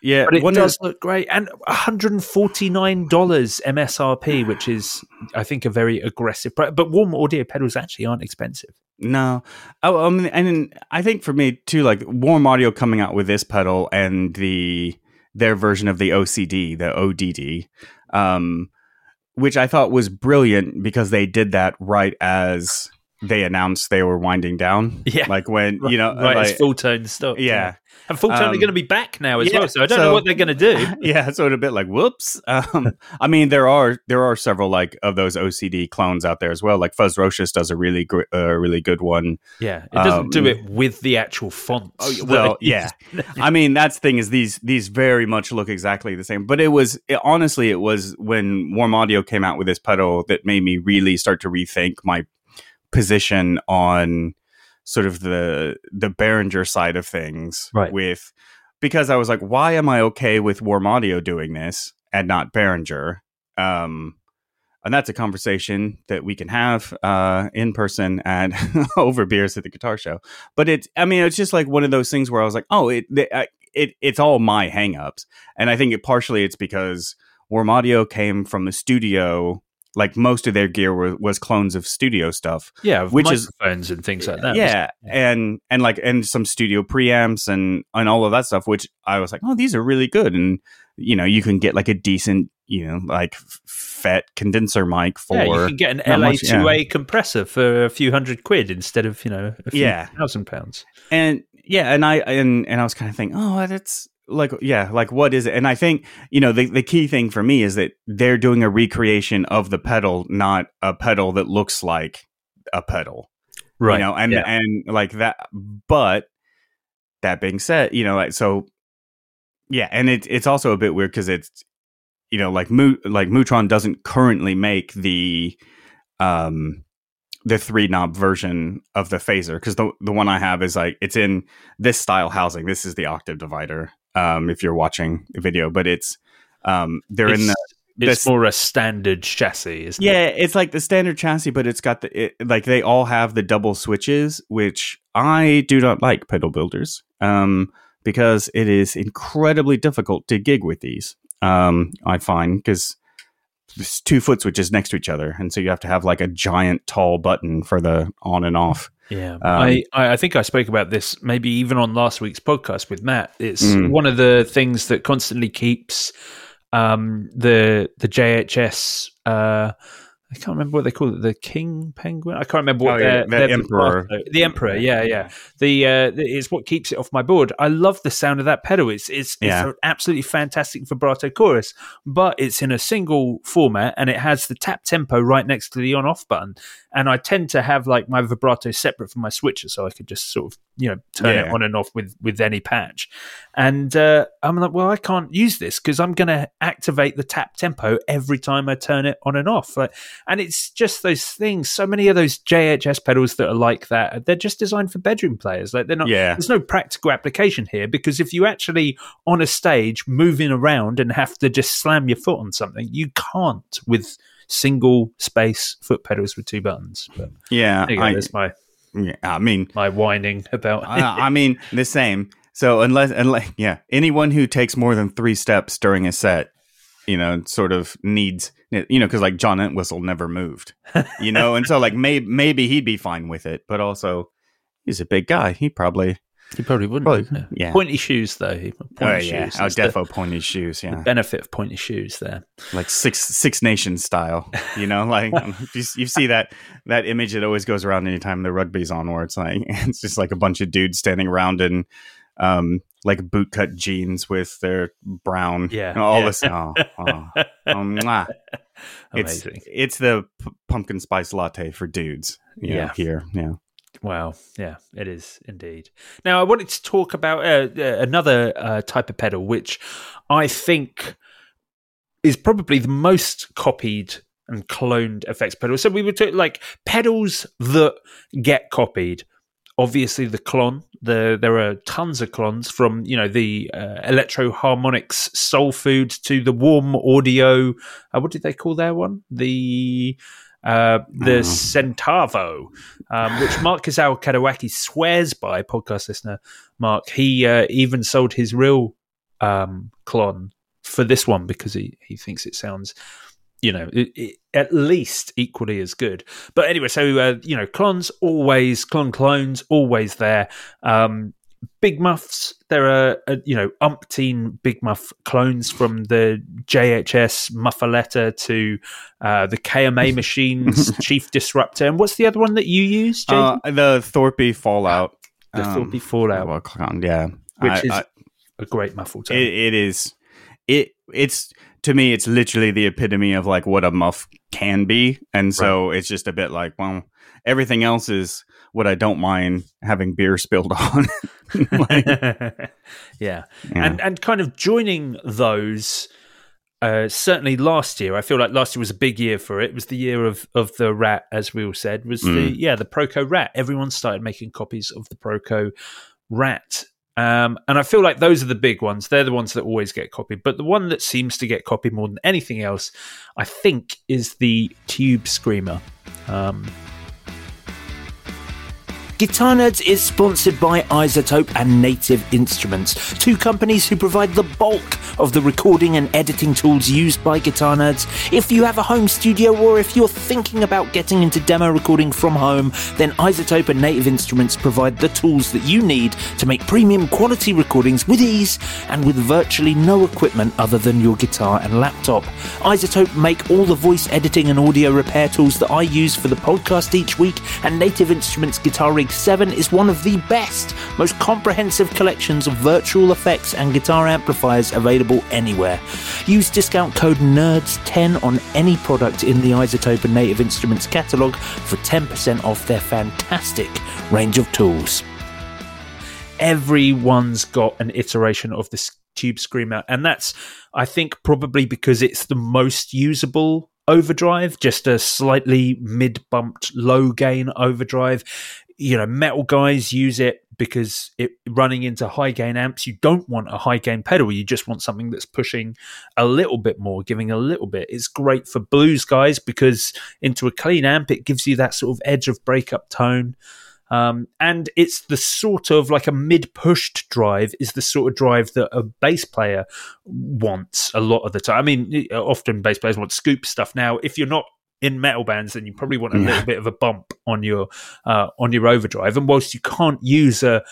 Yeah, but it does look great, and $149 MSRP, which is, I think, a very aggressive price. But Warm Audio pedals actually aren't expensive. No, and I think for me too, like Warm Audio coming out with this pedal and their version of the OCD, the ODD, which I thought was brilliant, because they did that right as they announced they were winding down. Yeah. Like when, you know. Right, like, it's Full Tone stuff. Yeah. And Full Tone are going to be back now as well, so I don't know what they're going to do. Yeah, so it's a bit like, whoops. I mean, there are several, like, of those OCD clones out there as well. Like Fuzzrocious does a really good one. Yeah, it doesn't do it with the actual fonts. Oh, well, yeah. I mean, that's the thing, is these very much look exactly the same. But it was when Warm Audio came out with this pedal that made me really start to rethink my position on sort of the Behringer side of things, right? Because I was like, why am I okay with Warm Audio doing this and not Behringer? And that's a conversation that we can have in person and over beers at the guitar show. But it's just like one of those things where I was like, oh, it's all my hangups, and I think it's because Warm Audio came from the studio. Like most of their gear was clones of studio stuff, which microphones and things like that. And some studio preamps and all of that stuff. Which I was like, oh, these are really good, and you know, you can get like a decent, you know, like FET condenser mic for. Yeah, you can get an LA2A compressor for a few $100 instead of, you know, a few £1,000. And I was kind of thinking, oh, that's. Like what is it? And I think, you know, the key thing for me is that they're doing a recreation of the pedal, not a pedal that looks like a pedal. Right. You know, and like that, but that being said, you know, like, so, yeah. And it's also a bit weird, because it's, you know, like Mootron doesn't currently make the three knob version of the phaser, because the one I have is like, it's in this style housing. This is the octave divider. If you're watching the video, but it's it's more a standard chassis, isn't it? Yeah, it's like the standard chassis, but it's got like they all have the double switches, which I do not like pedal builders, because it is incredibly difficult to gig with these. I find, because there's two foot switches next to each other, and so you have to have like a giant tall button for the on and off. Yeah, I think I spoke about this maybe even on last week's podcast with Matt. It's one of the things that constantly keeps the JHS. I can't remember what they call it. The King Penguin. I can't remember what their Emperor. The Emperor. Yeah, yeah. It's what keeps it off my board. I love the sound of that pedal. It's an absolutely fantastic vibrato chorus, but it's in a single format and it has the tap tempo right next to the on-off button. And I tend to have like my vibrato separate from my switcher, so I could just sort of turn it on and off with any patch. And I'm like, well, I can't use this because I'm going to activate the tap tempo every time I turn it on and off. Like. And it's just those things. So many of those JHS pedals that are like that, they're just designed for bedroom players. Like they're not. Yeah. There's no practical application here, because if you actually on a stage moving around and have to just slam your foot on something, you can't with single space foot pedals with two buttons. But yeah, there you go, that's my. Yeah, I mean, my whining about. I mean, the same. So unless anyone who takes more than three steps during a set, sort of needs. Because like John Entwistle never moved, and so like maybe he'd be fine with it, but also he's a big guy. He probably wouldn't. Yeah. Pointy shoes though. Shoes. Oh, defo pointy shoes. Yeah, the benefit of pointy shoes there, like Six Nations style. Like you see that image that always goes around anytime the rugby's on, where it's just like a bunch of dudes standing around and. Like bootcut jeans with their brown, this. Amazing! It's the pumpkin spice latte for dudes. Wow. Yeah, it is indeed. Now I wanted to talk about another type of pedal, which I think is probably the most copied and cloned effects pedal. So we were like pedals that get copied. Obviously, the clone. There are tons of clones, from the Electro Harmonix Soul Food to the Warm Audio. What did they call their one? The Centavo, which Mark Kazao Kadawaki swears by. Podcast listener Mark, he even sold his real clone for this one because he thinks it sounds. It at least equally as good. But anyway, so, clones always there. Big muffs, there are, umpteen big muff clones, from the JHS muffaletta to the KMA machines, Chief Disruptor. And what's the other one that you use, Jay? The Thorpe Fallout. The Thorpe Fallout. Well, clone, yeah. Which is a great muffle tone. It is. It's... To me, it's literally the epitome of like what a muff can be. And so It's just a bit like, well, everything else is what I don't mind having beer spilled on. Yeah. And kind of joining those, certainly last year, I feel like last year was a big year for it. It was the year of the Rat, as we all said, was the Proco Rat. Everyone started making copies of the Proco Rat. And I feel like those are the big ones. They're the ones that always get copied. But the one that seems to get copied more than anything else, I think, is the Tube Screamer. Guitar Nerds is sponsored by iZotope and Native Instruments, two companies who provide the bulk of the recording and editing tools used by Guitar Nerds. If you have a home studio, or if you're thinking about getting into demo recording from home, then iZotope and Native Instruments provide the tools that you need to make premium quality recordings with ease and with virtually no equipment other than your guitar and laptop. iZotope make all the voice editing and audio repair tools that I use for the podcast each week, and Native Instruments Guitar Rig 7 is one of the best, most comprehensive collections of virtual effects and guitar amplifiers available anywhere. Use discount code NERDS10 on any product in the iZotope and Native Instruments catalogue for 10% off their fantastic range of tools. Everyone's got an iteration of this Tube Screamer, and that's, I think, probably because it's the most usable overdrive, just a slightly mid-bumped low-gain overdrive. You know, metal guys use it because it running into high-gain amps, you don't want a high-gain pedal. You just want something that's pushing a little bit more, giving a little bit. It's great for blues guys because into a clean amp, it gives you that sort of edge of breakup tone. And it's the sort of like a mid-pushed drive is the sort of drive that a bass player wants a lot of the time. I mean, often bass players want scoop stuff. Now, if you're not in metal bands, then you probably want a little bit of a bump on your overdrive. And whilst you can't use a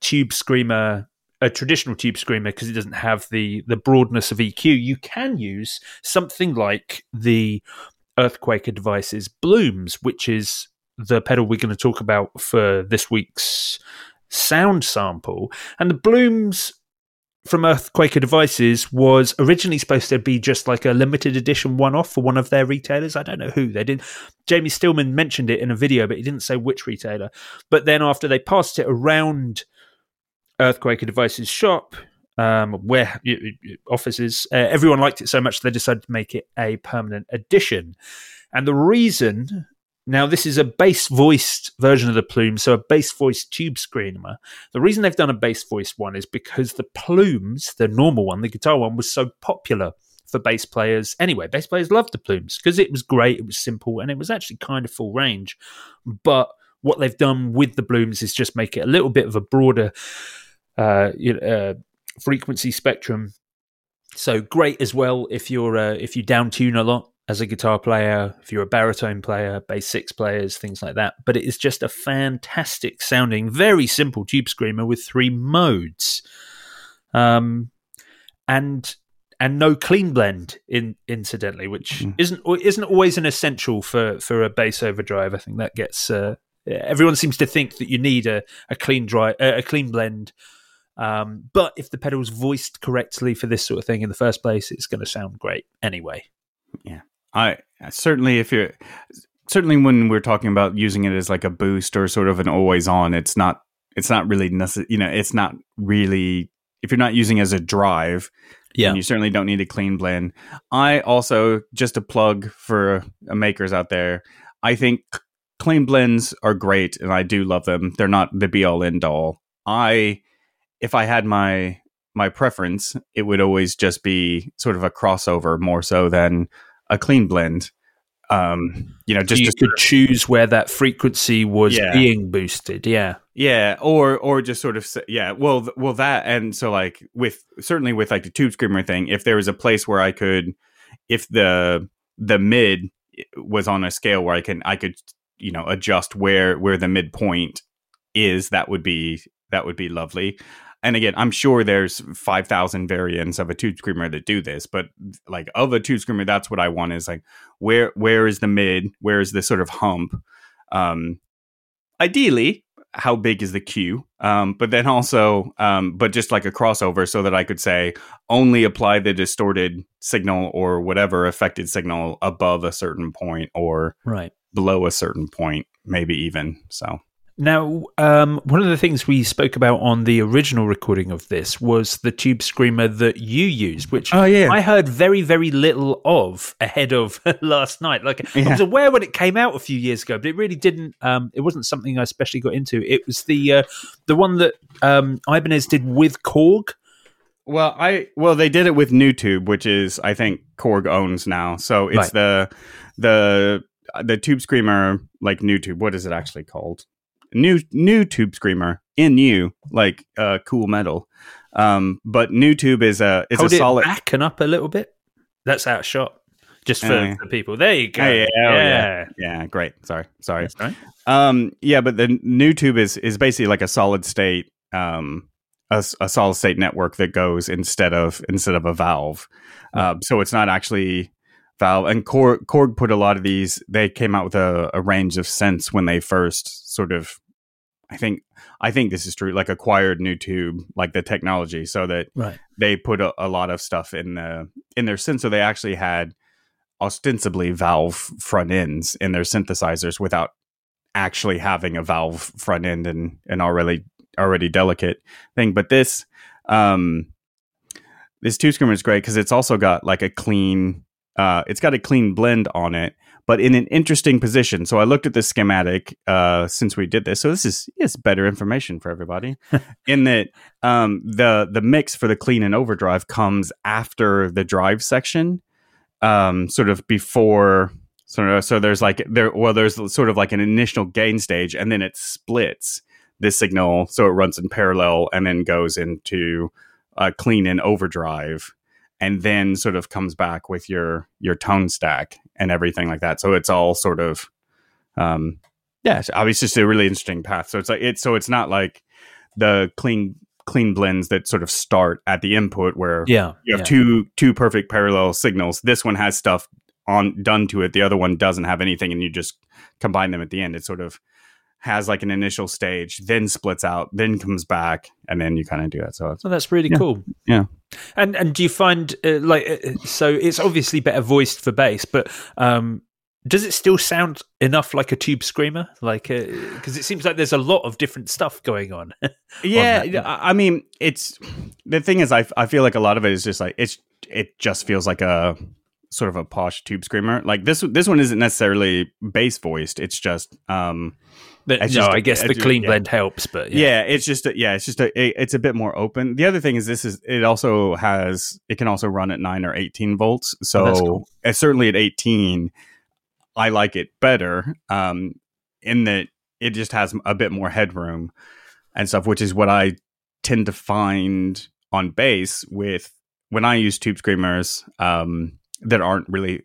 Tube Screamer, a traditional Tube Screamer, because it doesn't have the broadness of EQ, you can use something like the Earthquaker Devices Blooms, which is the pedal we're going to talk about for this week's sound sample. And the Blooms from Earthquaker Devices was originally supposed to be just like a limited edition one-off for one of their retailers. I don't know who they did. Jamie Stillman mentioned it in a video, but he didn't say which retailer. But then after they passed it around Earthquaker Devices' shop, where offices, everyone liked it so much they decided to make it a permanent edition. And the reason... Now, this is a bass-voiced version of the Plume, so a bass-voiced Tube Screamer. The reason they've done a bass-voiced one is because the Plumes, the normal one, the guitar one, was so popular for bass players. Anyway, bass players loved the Plumes because it was great, it was simple, and it was actually kind of full range. But what they've done with the Blooms is just make it a little bit of a broader frequency spectrum. So great as well if you're if you down-tune a lot. As a guitar player, if you're a baritone player, bass six players, things like that. But it is just a fantastic sounding, very simple Tube Screamer with three modes, and no clean blend, incidentally, which isn't always an essential for a bass overdrive. I think that gets everyone seems to think that you need a clean blend. But if the pedal's voiced correctly for this sort of thing in the first place, it's going to sound great anyway. Yeah. I certainly, if you're certainly when we're talking about using it as like a boost or sort of an always on, it's not really necessary. You know, it's not really, if you're not using it as a drive, yeah, you certainly don't need a clean blend. I also, just a plug for makers out there, I think clean blends are great and I do love them. They're not the be all end all. If I had my preference, it would always just be sort of a crossover more so than a clean blend. You could choose where that frequency was being boosted. Yeah. Or just sort of, yeah, well that. And so like certainly with like the Tube Screamer thing, if there was a place where I could, if the mid was on a scale where I could, you know, adjust where the midpoint is, that would be lovely. And again, I'm sure there's 5,000 variants of a Tube Screamer that do this, but like of a Tube Screamer, that's what I want is like, where is the mid? Where is the sort of hump? Ideally, how big is the cue? But then also, but just like a crossover so that I could say only apply the distorted signal or whatever affected signal above a certain point or below a certain point, maybe even so. Now, one of the things we spoke about on the original recording of this was the Tube Screamer that you used, which I heard very, very little of ahead of last night. I was aware when it came out a few years ago, but it really didn't. It wasn't something I especially got into. It was the one that Ibanez did with Korg. Well, they did it with NewTube, which is I think Korg owns now. So it's the Tube Screamer, like NewTube. What is it actually called? New Tube Screamer NU, like cool metal, but New Tube is a solid. Hold it back and up a little bit. That's out of shot. Just for the people. There you go. Yeah. Great. Sorry. That's right. Yeah, but the New Tube is basically like a solid state, a solid state network that goes instead of a valve. So it's not actually. Valve and Korg put a lot of these. They came out with a range of scents when they first sort of, I think this is true, like acquired NewTube, like the technology, so that they put a lot of stuff in their synth. So they actually had ostensibly valve front ends in their synthesizers without actually having a valve front end and already delicate thing. But this this Tube Screamer is great because it's also got like a clean, it's got a clean blend on it, but in an interesting position. So I looked at this schematic since we did this. So this is better information for everybody in that the mix for the clean and overdrive comes after the drive section, sort of before. So there's like there's sort of like an initial gain stage, and then it splits this signal. So it runs in parallel and then goes into clean and overdrive, and then sort of comes back with your tone stack and everything like that. So it's all sort of, obviously just a really interesting path. So it's like it's not like the clean blends that sort of start at the input where you have two perfect parallel signals. This one has stuff done to it. The other one doesn't have anything, and you just combine them at the end. It sort of has like an initial stage, then splits out, then comes back, and then you kind of do that. So that's really cool. Yeah. And do you find so it's obviously better voiced for bass, but does it still sound enough like a Tube Screamer? Like, because it seems like there's a lot of different stuff going on. I mean, it's the thing is, I feel like a lot of it is just like it just feels like a sort of a posh Tube Screamer. Like this one isn't necessarily bass voiced. It's just I guess the clean blend helps, but it's a bit more open. The other thing is it can also run at 9 or 18 volts. So that's cool. Certainly at 18, I like it better in that it just has a bit more headroom and stuff, which is what I tend to find on bass with when I use Tube Screamers that aren't really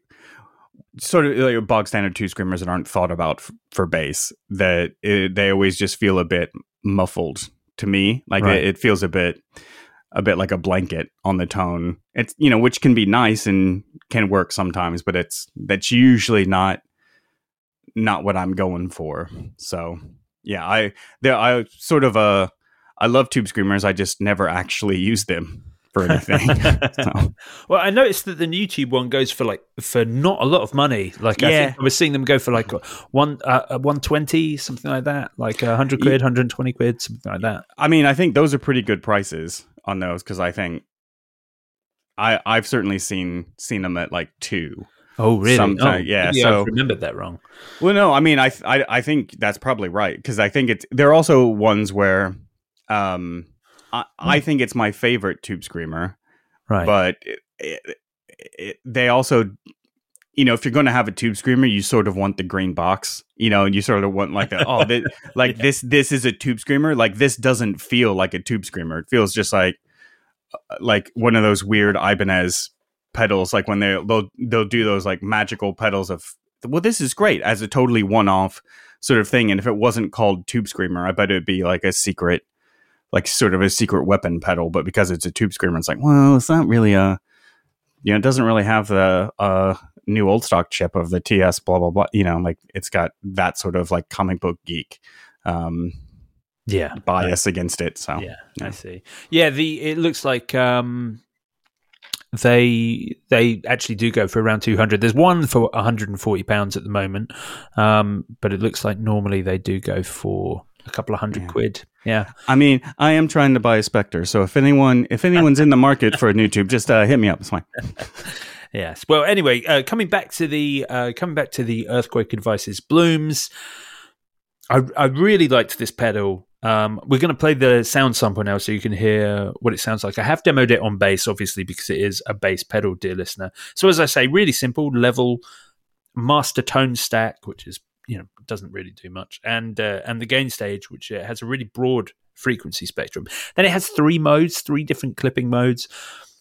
sort of like bog standard Tube Screamers that aren't thought about for bass, that they always just feel a bit muffled to me. Like right. it feels a bit like a blanket on the tone. It's, which can be nice and can work sometimes, but that's usually not what I'm going for. So yeah, I love Tube Screamers. I just never actually use them for anything. So. Well, I noticed that the NewTube one goes for not a lot of money. Like I think I was seeing them go for like $120, something like that, like 100 quid, 120 quid, something like that. I mean, I think those are pretty good prices on those, because I think I've certainly seen them at like 2. Oh, really? Sometime, I remembered that wrong. Well, no, I mean, I think that's probably right, because I think there are also ones where I think it's my favorite Tube Screamer, right? But they also, if you're going to have a Tube Screamer, you sort of want the green box, and you sort of want like the this is a Tube Screamer. Like this doesn't feel like a Tube Screamer. It feels just like one of those weird Ibanez pedals, like when they'll do those like magical pedals of, well, this is great as a totally one-off sort of thing. And if it wasn't called Tube Screamer, I bet it'd be like a secret. Like sort of a secret weapon pedal, but because it's a Tube Screamer, it's like, well, it's not really it doesn't really have the new old stock chip of the TS blah blah blah. Like it's got that sort of like comic book geek bias against it. So I see. Yeah, it looks like they actually do go for around 200. There's one for £140 at the moment, but it looks like normally they do go for a couple of hundred quid. Yeah. I mean, I am trying to buy a Specter, so if anyone's in the market for a new tube, just hit me up. It's fine. Yes. Well, anyway, coming back to the Earthquaker Devices Blooms, I really liked this pedal. We're going to play the sound sample now so you can hear what it sounds like. I have demoed it on bass, obviously, because it is a bass pedal, dear listener. So as I say, really simple, level, master tone stack, which is doesn't really do much, and the gain stage, which has a really broad frequency spectrum. Then it has three different clipping modes,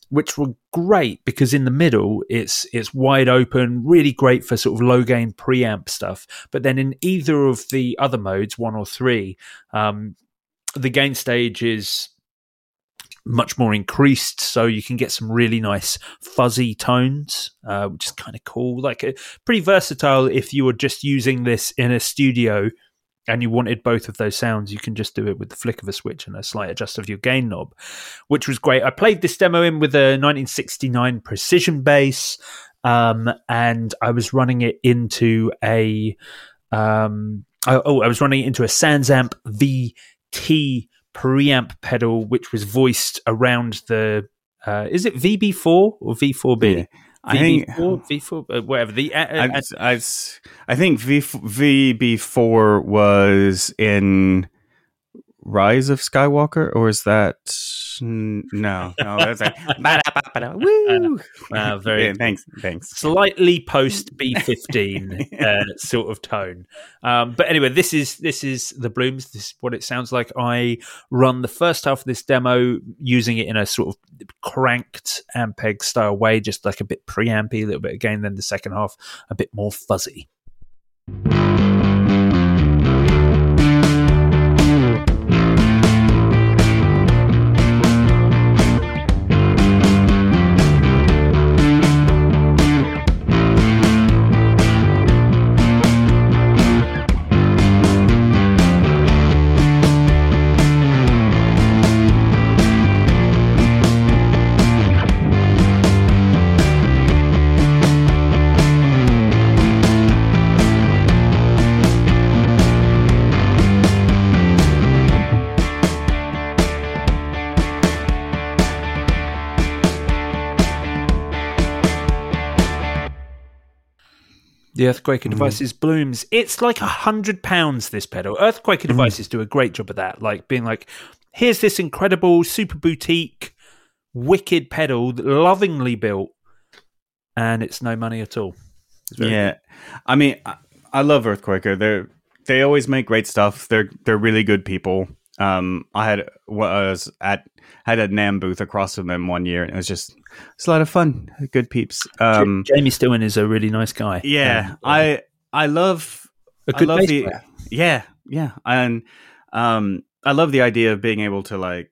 which were great because in the middle it's wide open, really great for sort of low gain preamp stuff. But then in either of the other modes, 1 or 3, the gain stage is much more increased, so you can get some really nice fuzzy tones, which is kind of cool. Like pretty versatile. If you were just using this in a studio and you wanted both of those sounds, you can just do it with the flick of a switch and a slight adjust of your gain knob, which was great. I played this demo in with a 1969 precision bass, and I was running it into a Sansamp VT preamp pedal, which was voiced around the Is it VB4 or V4B? Yeah. I think V4, whatever the. I think VB4 was in Rise of Skywalker, or is that no? That's like woo. Very yeah, thanks. Slightly post B15 sort of tone, but anyway, this is the Blooms. This is what it sounds like. I run the first half of this demo using it in a sort of cranked Ampeg style way, just like a bit preampy, a little bit of gain. Then the second half, a bit more fuzzy. The Earthquaker Devices Blooms. It's like £100, this pedal. Earthquaker Devices do a great job of that, like being like, here's this incredible super boutique wicked pedal lovingly built, and it's no money at all. Yeah, cool. I mean, I love Earthquaker. They always make great stuff. They're really good people. I had a NAM booth across from them one year, and it's a lot of fun. Good peeps. Jamie Stewart is a really nice guy. Yeah, I love a good bass player. Yeah, and I love the idea of being able to like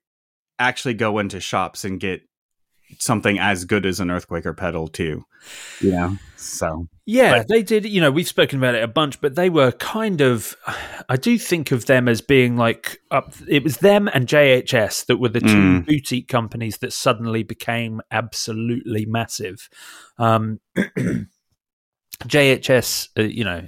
actually go into shops and get something as good as an Earthquaker pedal too. Yeah. So yeah, they did. You know, we've spoken about it a bunch, but they were kind of. I do think of them as being like up. It was them and JHS that were the two boutique companies that suddenly became absolutely massive. JHS,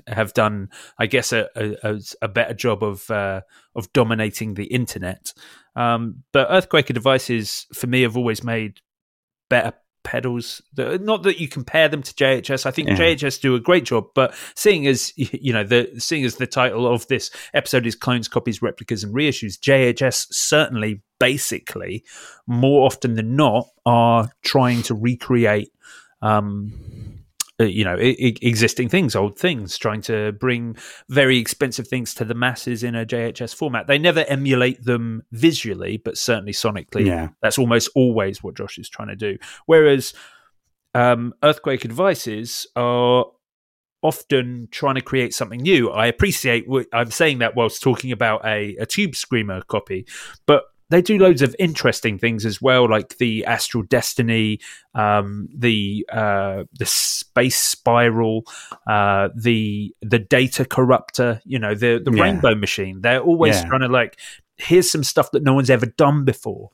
have done, I guess, a better job of dominating the internet. But Earthquaker Devices, for me, have always made better pedals. Not that you compare them to JHS. I think JHS do a great job, but seeing as the title of this episode is clones, copies, replicas, and reissues, JHS certainly, basically, more often than not, are trying to recreate existing things, old things, trying to bring very expensive things to the masses in a JHS format. They never emulate them visually, but certainly sonically. Yeah. That's almost always what Josh is trying to do. Whereas Earthquaker Devices are often trying to create something new. I appreciate I'm saying that whilst talking about a Tube Screamer copy, but they do loads of interesting things as well, like the Astral Destiny, the Space Spiral, the Data Corruptor, the Rainbow Machine. They're always trying to like, here's some stuff that no one's ever done before,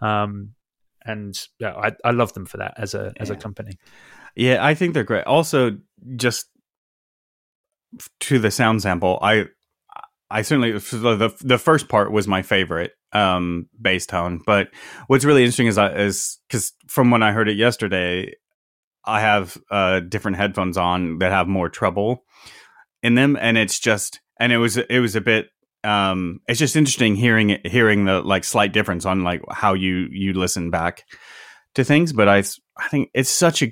and I love them for that as a company. Yeah, I think they're great. Also, just to the sound sample, I certainly the first part was my favorite. Bass tone, but what's really interesting is because from when I heard it yesterday, I have different headphones on that have more treble in them, and it was a bit. It's just interesting hearing the like slight difference on like how you listen back to things, but I think it's such a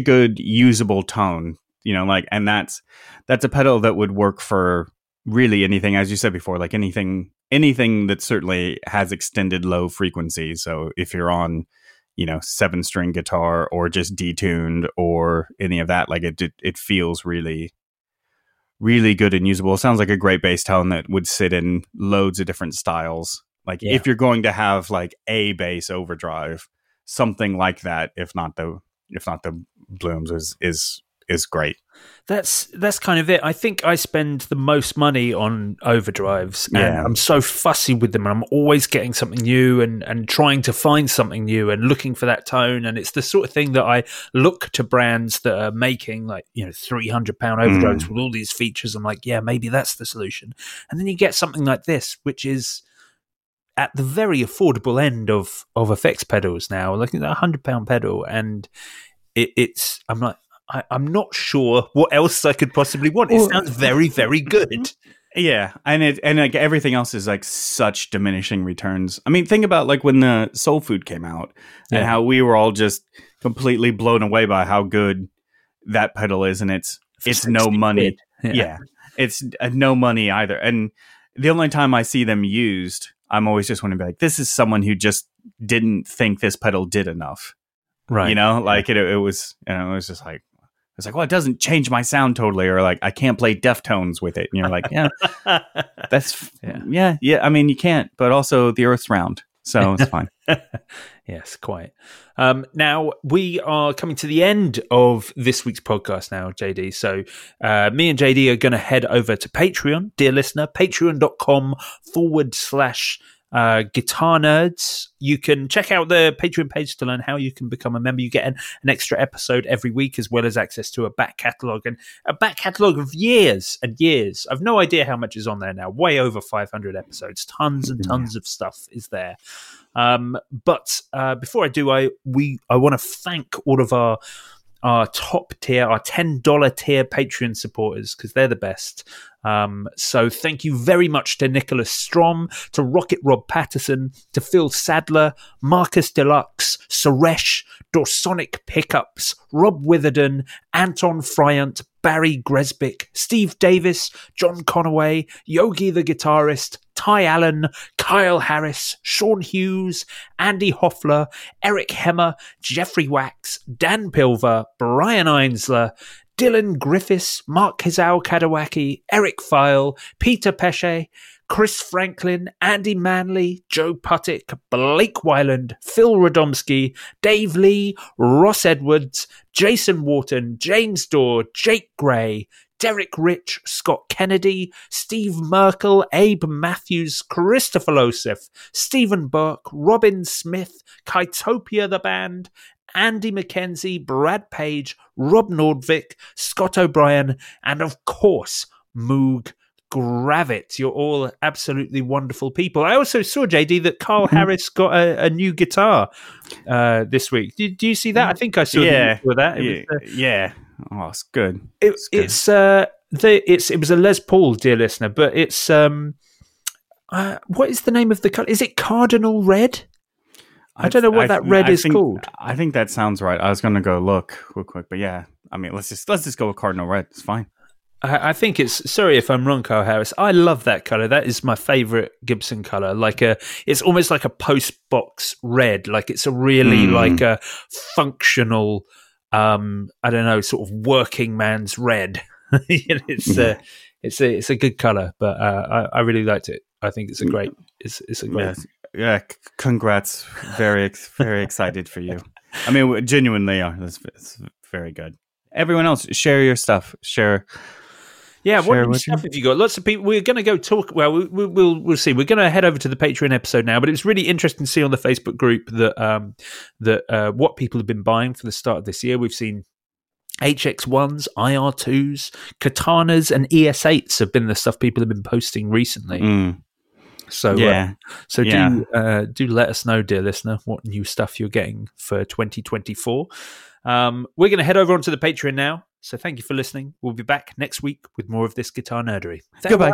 good usable tone, and that's a pedal that would work for really anything, as you said before, like anything that certainly has extended low frequency. So if you're on, 7-string guitar or just detuned or any of that, like it feels really, really good and usable. It sounds like a great bass tone that would sit in loads of different styles. Like if you're going to have like a bass overdrive, something like that, if not the Blooms is great. That's kind of it. I think I spend the most money on overdrives, and I'm so fussy with them, and I'm always getting something new and trying to find something new and looking for that tone. And it's the sort of thing that I look to brands that are making like, £300 overdrives with all these features. I'm like, yeah, maybe that's the solution. And then you get something like this, which is at the very affordable end of effects pedals now, like a £100 pedal, and it's I'm not sure what else I could possibly want. It sounds very, very good. Yeah, and like everything else is like such diminishing returns. I mean, think about like when the Soul Food came out and how we were all just completely blown away by how good that pedal is, and it's no money. Yeah, it's no money either. And the only time I see them used, I'm always just wanting to be like, this is someone who just didn't think this pedal did enough, right? You know, like it was like, well, it doesn't change my sound totally, or like, I can't play Deftones with it. And you're like, yeah, that's, I mean, you can't, but also the Earth's round, so it's fine. Yes, quite. Now, we are coming to the end of this week's podcast now, JD. So me and JD are going to head over to Patreon, dear listener, patreon.com/... Guitar Nerds. You can check out the Patreon page to learn how you can become a member. You get an extra episode every week, as well as access to a back catalogue, and a back catalogue of years and years. I've no idea how much is on there now, way over 500 episodes. Tons and tons of stuff is there. But before I do, I want to thank all of our top tier, our $10 tier Patreon supporters, because they're the best. So thank you very much to Nicholas Strom, to Rocket Rob Patterson, to Phil Sadler, Marcus Deluxe, Suresh, Dorsonic Pickups, Rob Witherden, Anton Fryant, Barry Gresbick, Steve Davis, John Conaway, Yogi the Guitarist, Ty Allen, Kyle Harris, Sean Hughes, Andy Hoffler, Eric Hemmer, Jeffrey Wax, Dan Pilver, Brian Einsler, Dylan Griffiths, Mark Hizal Kadawaki, Eric File, Peter Pesce, Chris Franklin, Andy Manley, Joe Puttick, Blake Wyland, Phil Radomski, Dave Lee, Ross Edwards, Jason Wharton, James Dorr, Jake Gray, Derek Rich, Scott Kennedy, Steve Merkel, Abe Matthews, Christopher Losef, Stephen Burke, Robin Smith, Kytopia the Band, Andy McKenzie, Brad Page, Rob Nordvik, Scott O'Brien, and of course, Moog Gravit. You're all absolutely wonderful people. I also saw, JD, that Carl Harris got a new guitar this week. Do you see that? I think I saw that. Oh, it's good. It was a Les Paul, dear listener, but it's what is the name of the color? Is it Cardinal Red? I don't know what that red is called. I think that sounds right. I was going to go look real quick, but yeah, I mean, let's just go with Cardinal Red. It's fine. I think it's. Sorry if I'm wrong, Kyle Harris. I love that color. That is my favorite Gibson color. Like it's almost like a post box red. Like it's a really like a functional, I don't know, sort of working man's red. It's a good color, but I really liked it. I think it's a great. It's a great. Yeah. Yeah, congrats. Very, very excited for you. I mean, genuinely, it's very good. Everyone else, share your stuff. Yeah, what stuff have you got? Lots of people. We're going to go talk. Well, we'll see. We're going to head over to the Patreon episode now. But it was really interesting to see on the Facebook group that what people have been buying for the start of this year. We've seen HX1s, IR2s, Katanas, and ES8s have been the stuff people have been posting recently. So do let us know, dear listener, what new stuff you're getting for 2024. We're going to head over onto the Patreon now. So thank you for listening. We'll be back next week with more of this guitar nerdery. Goodbye.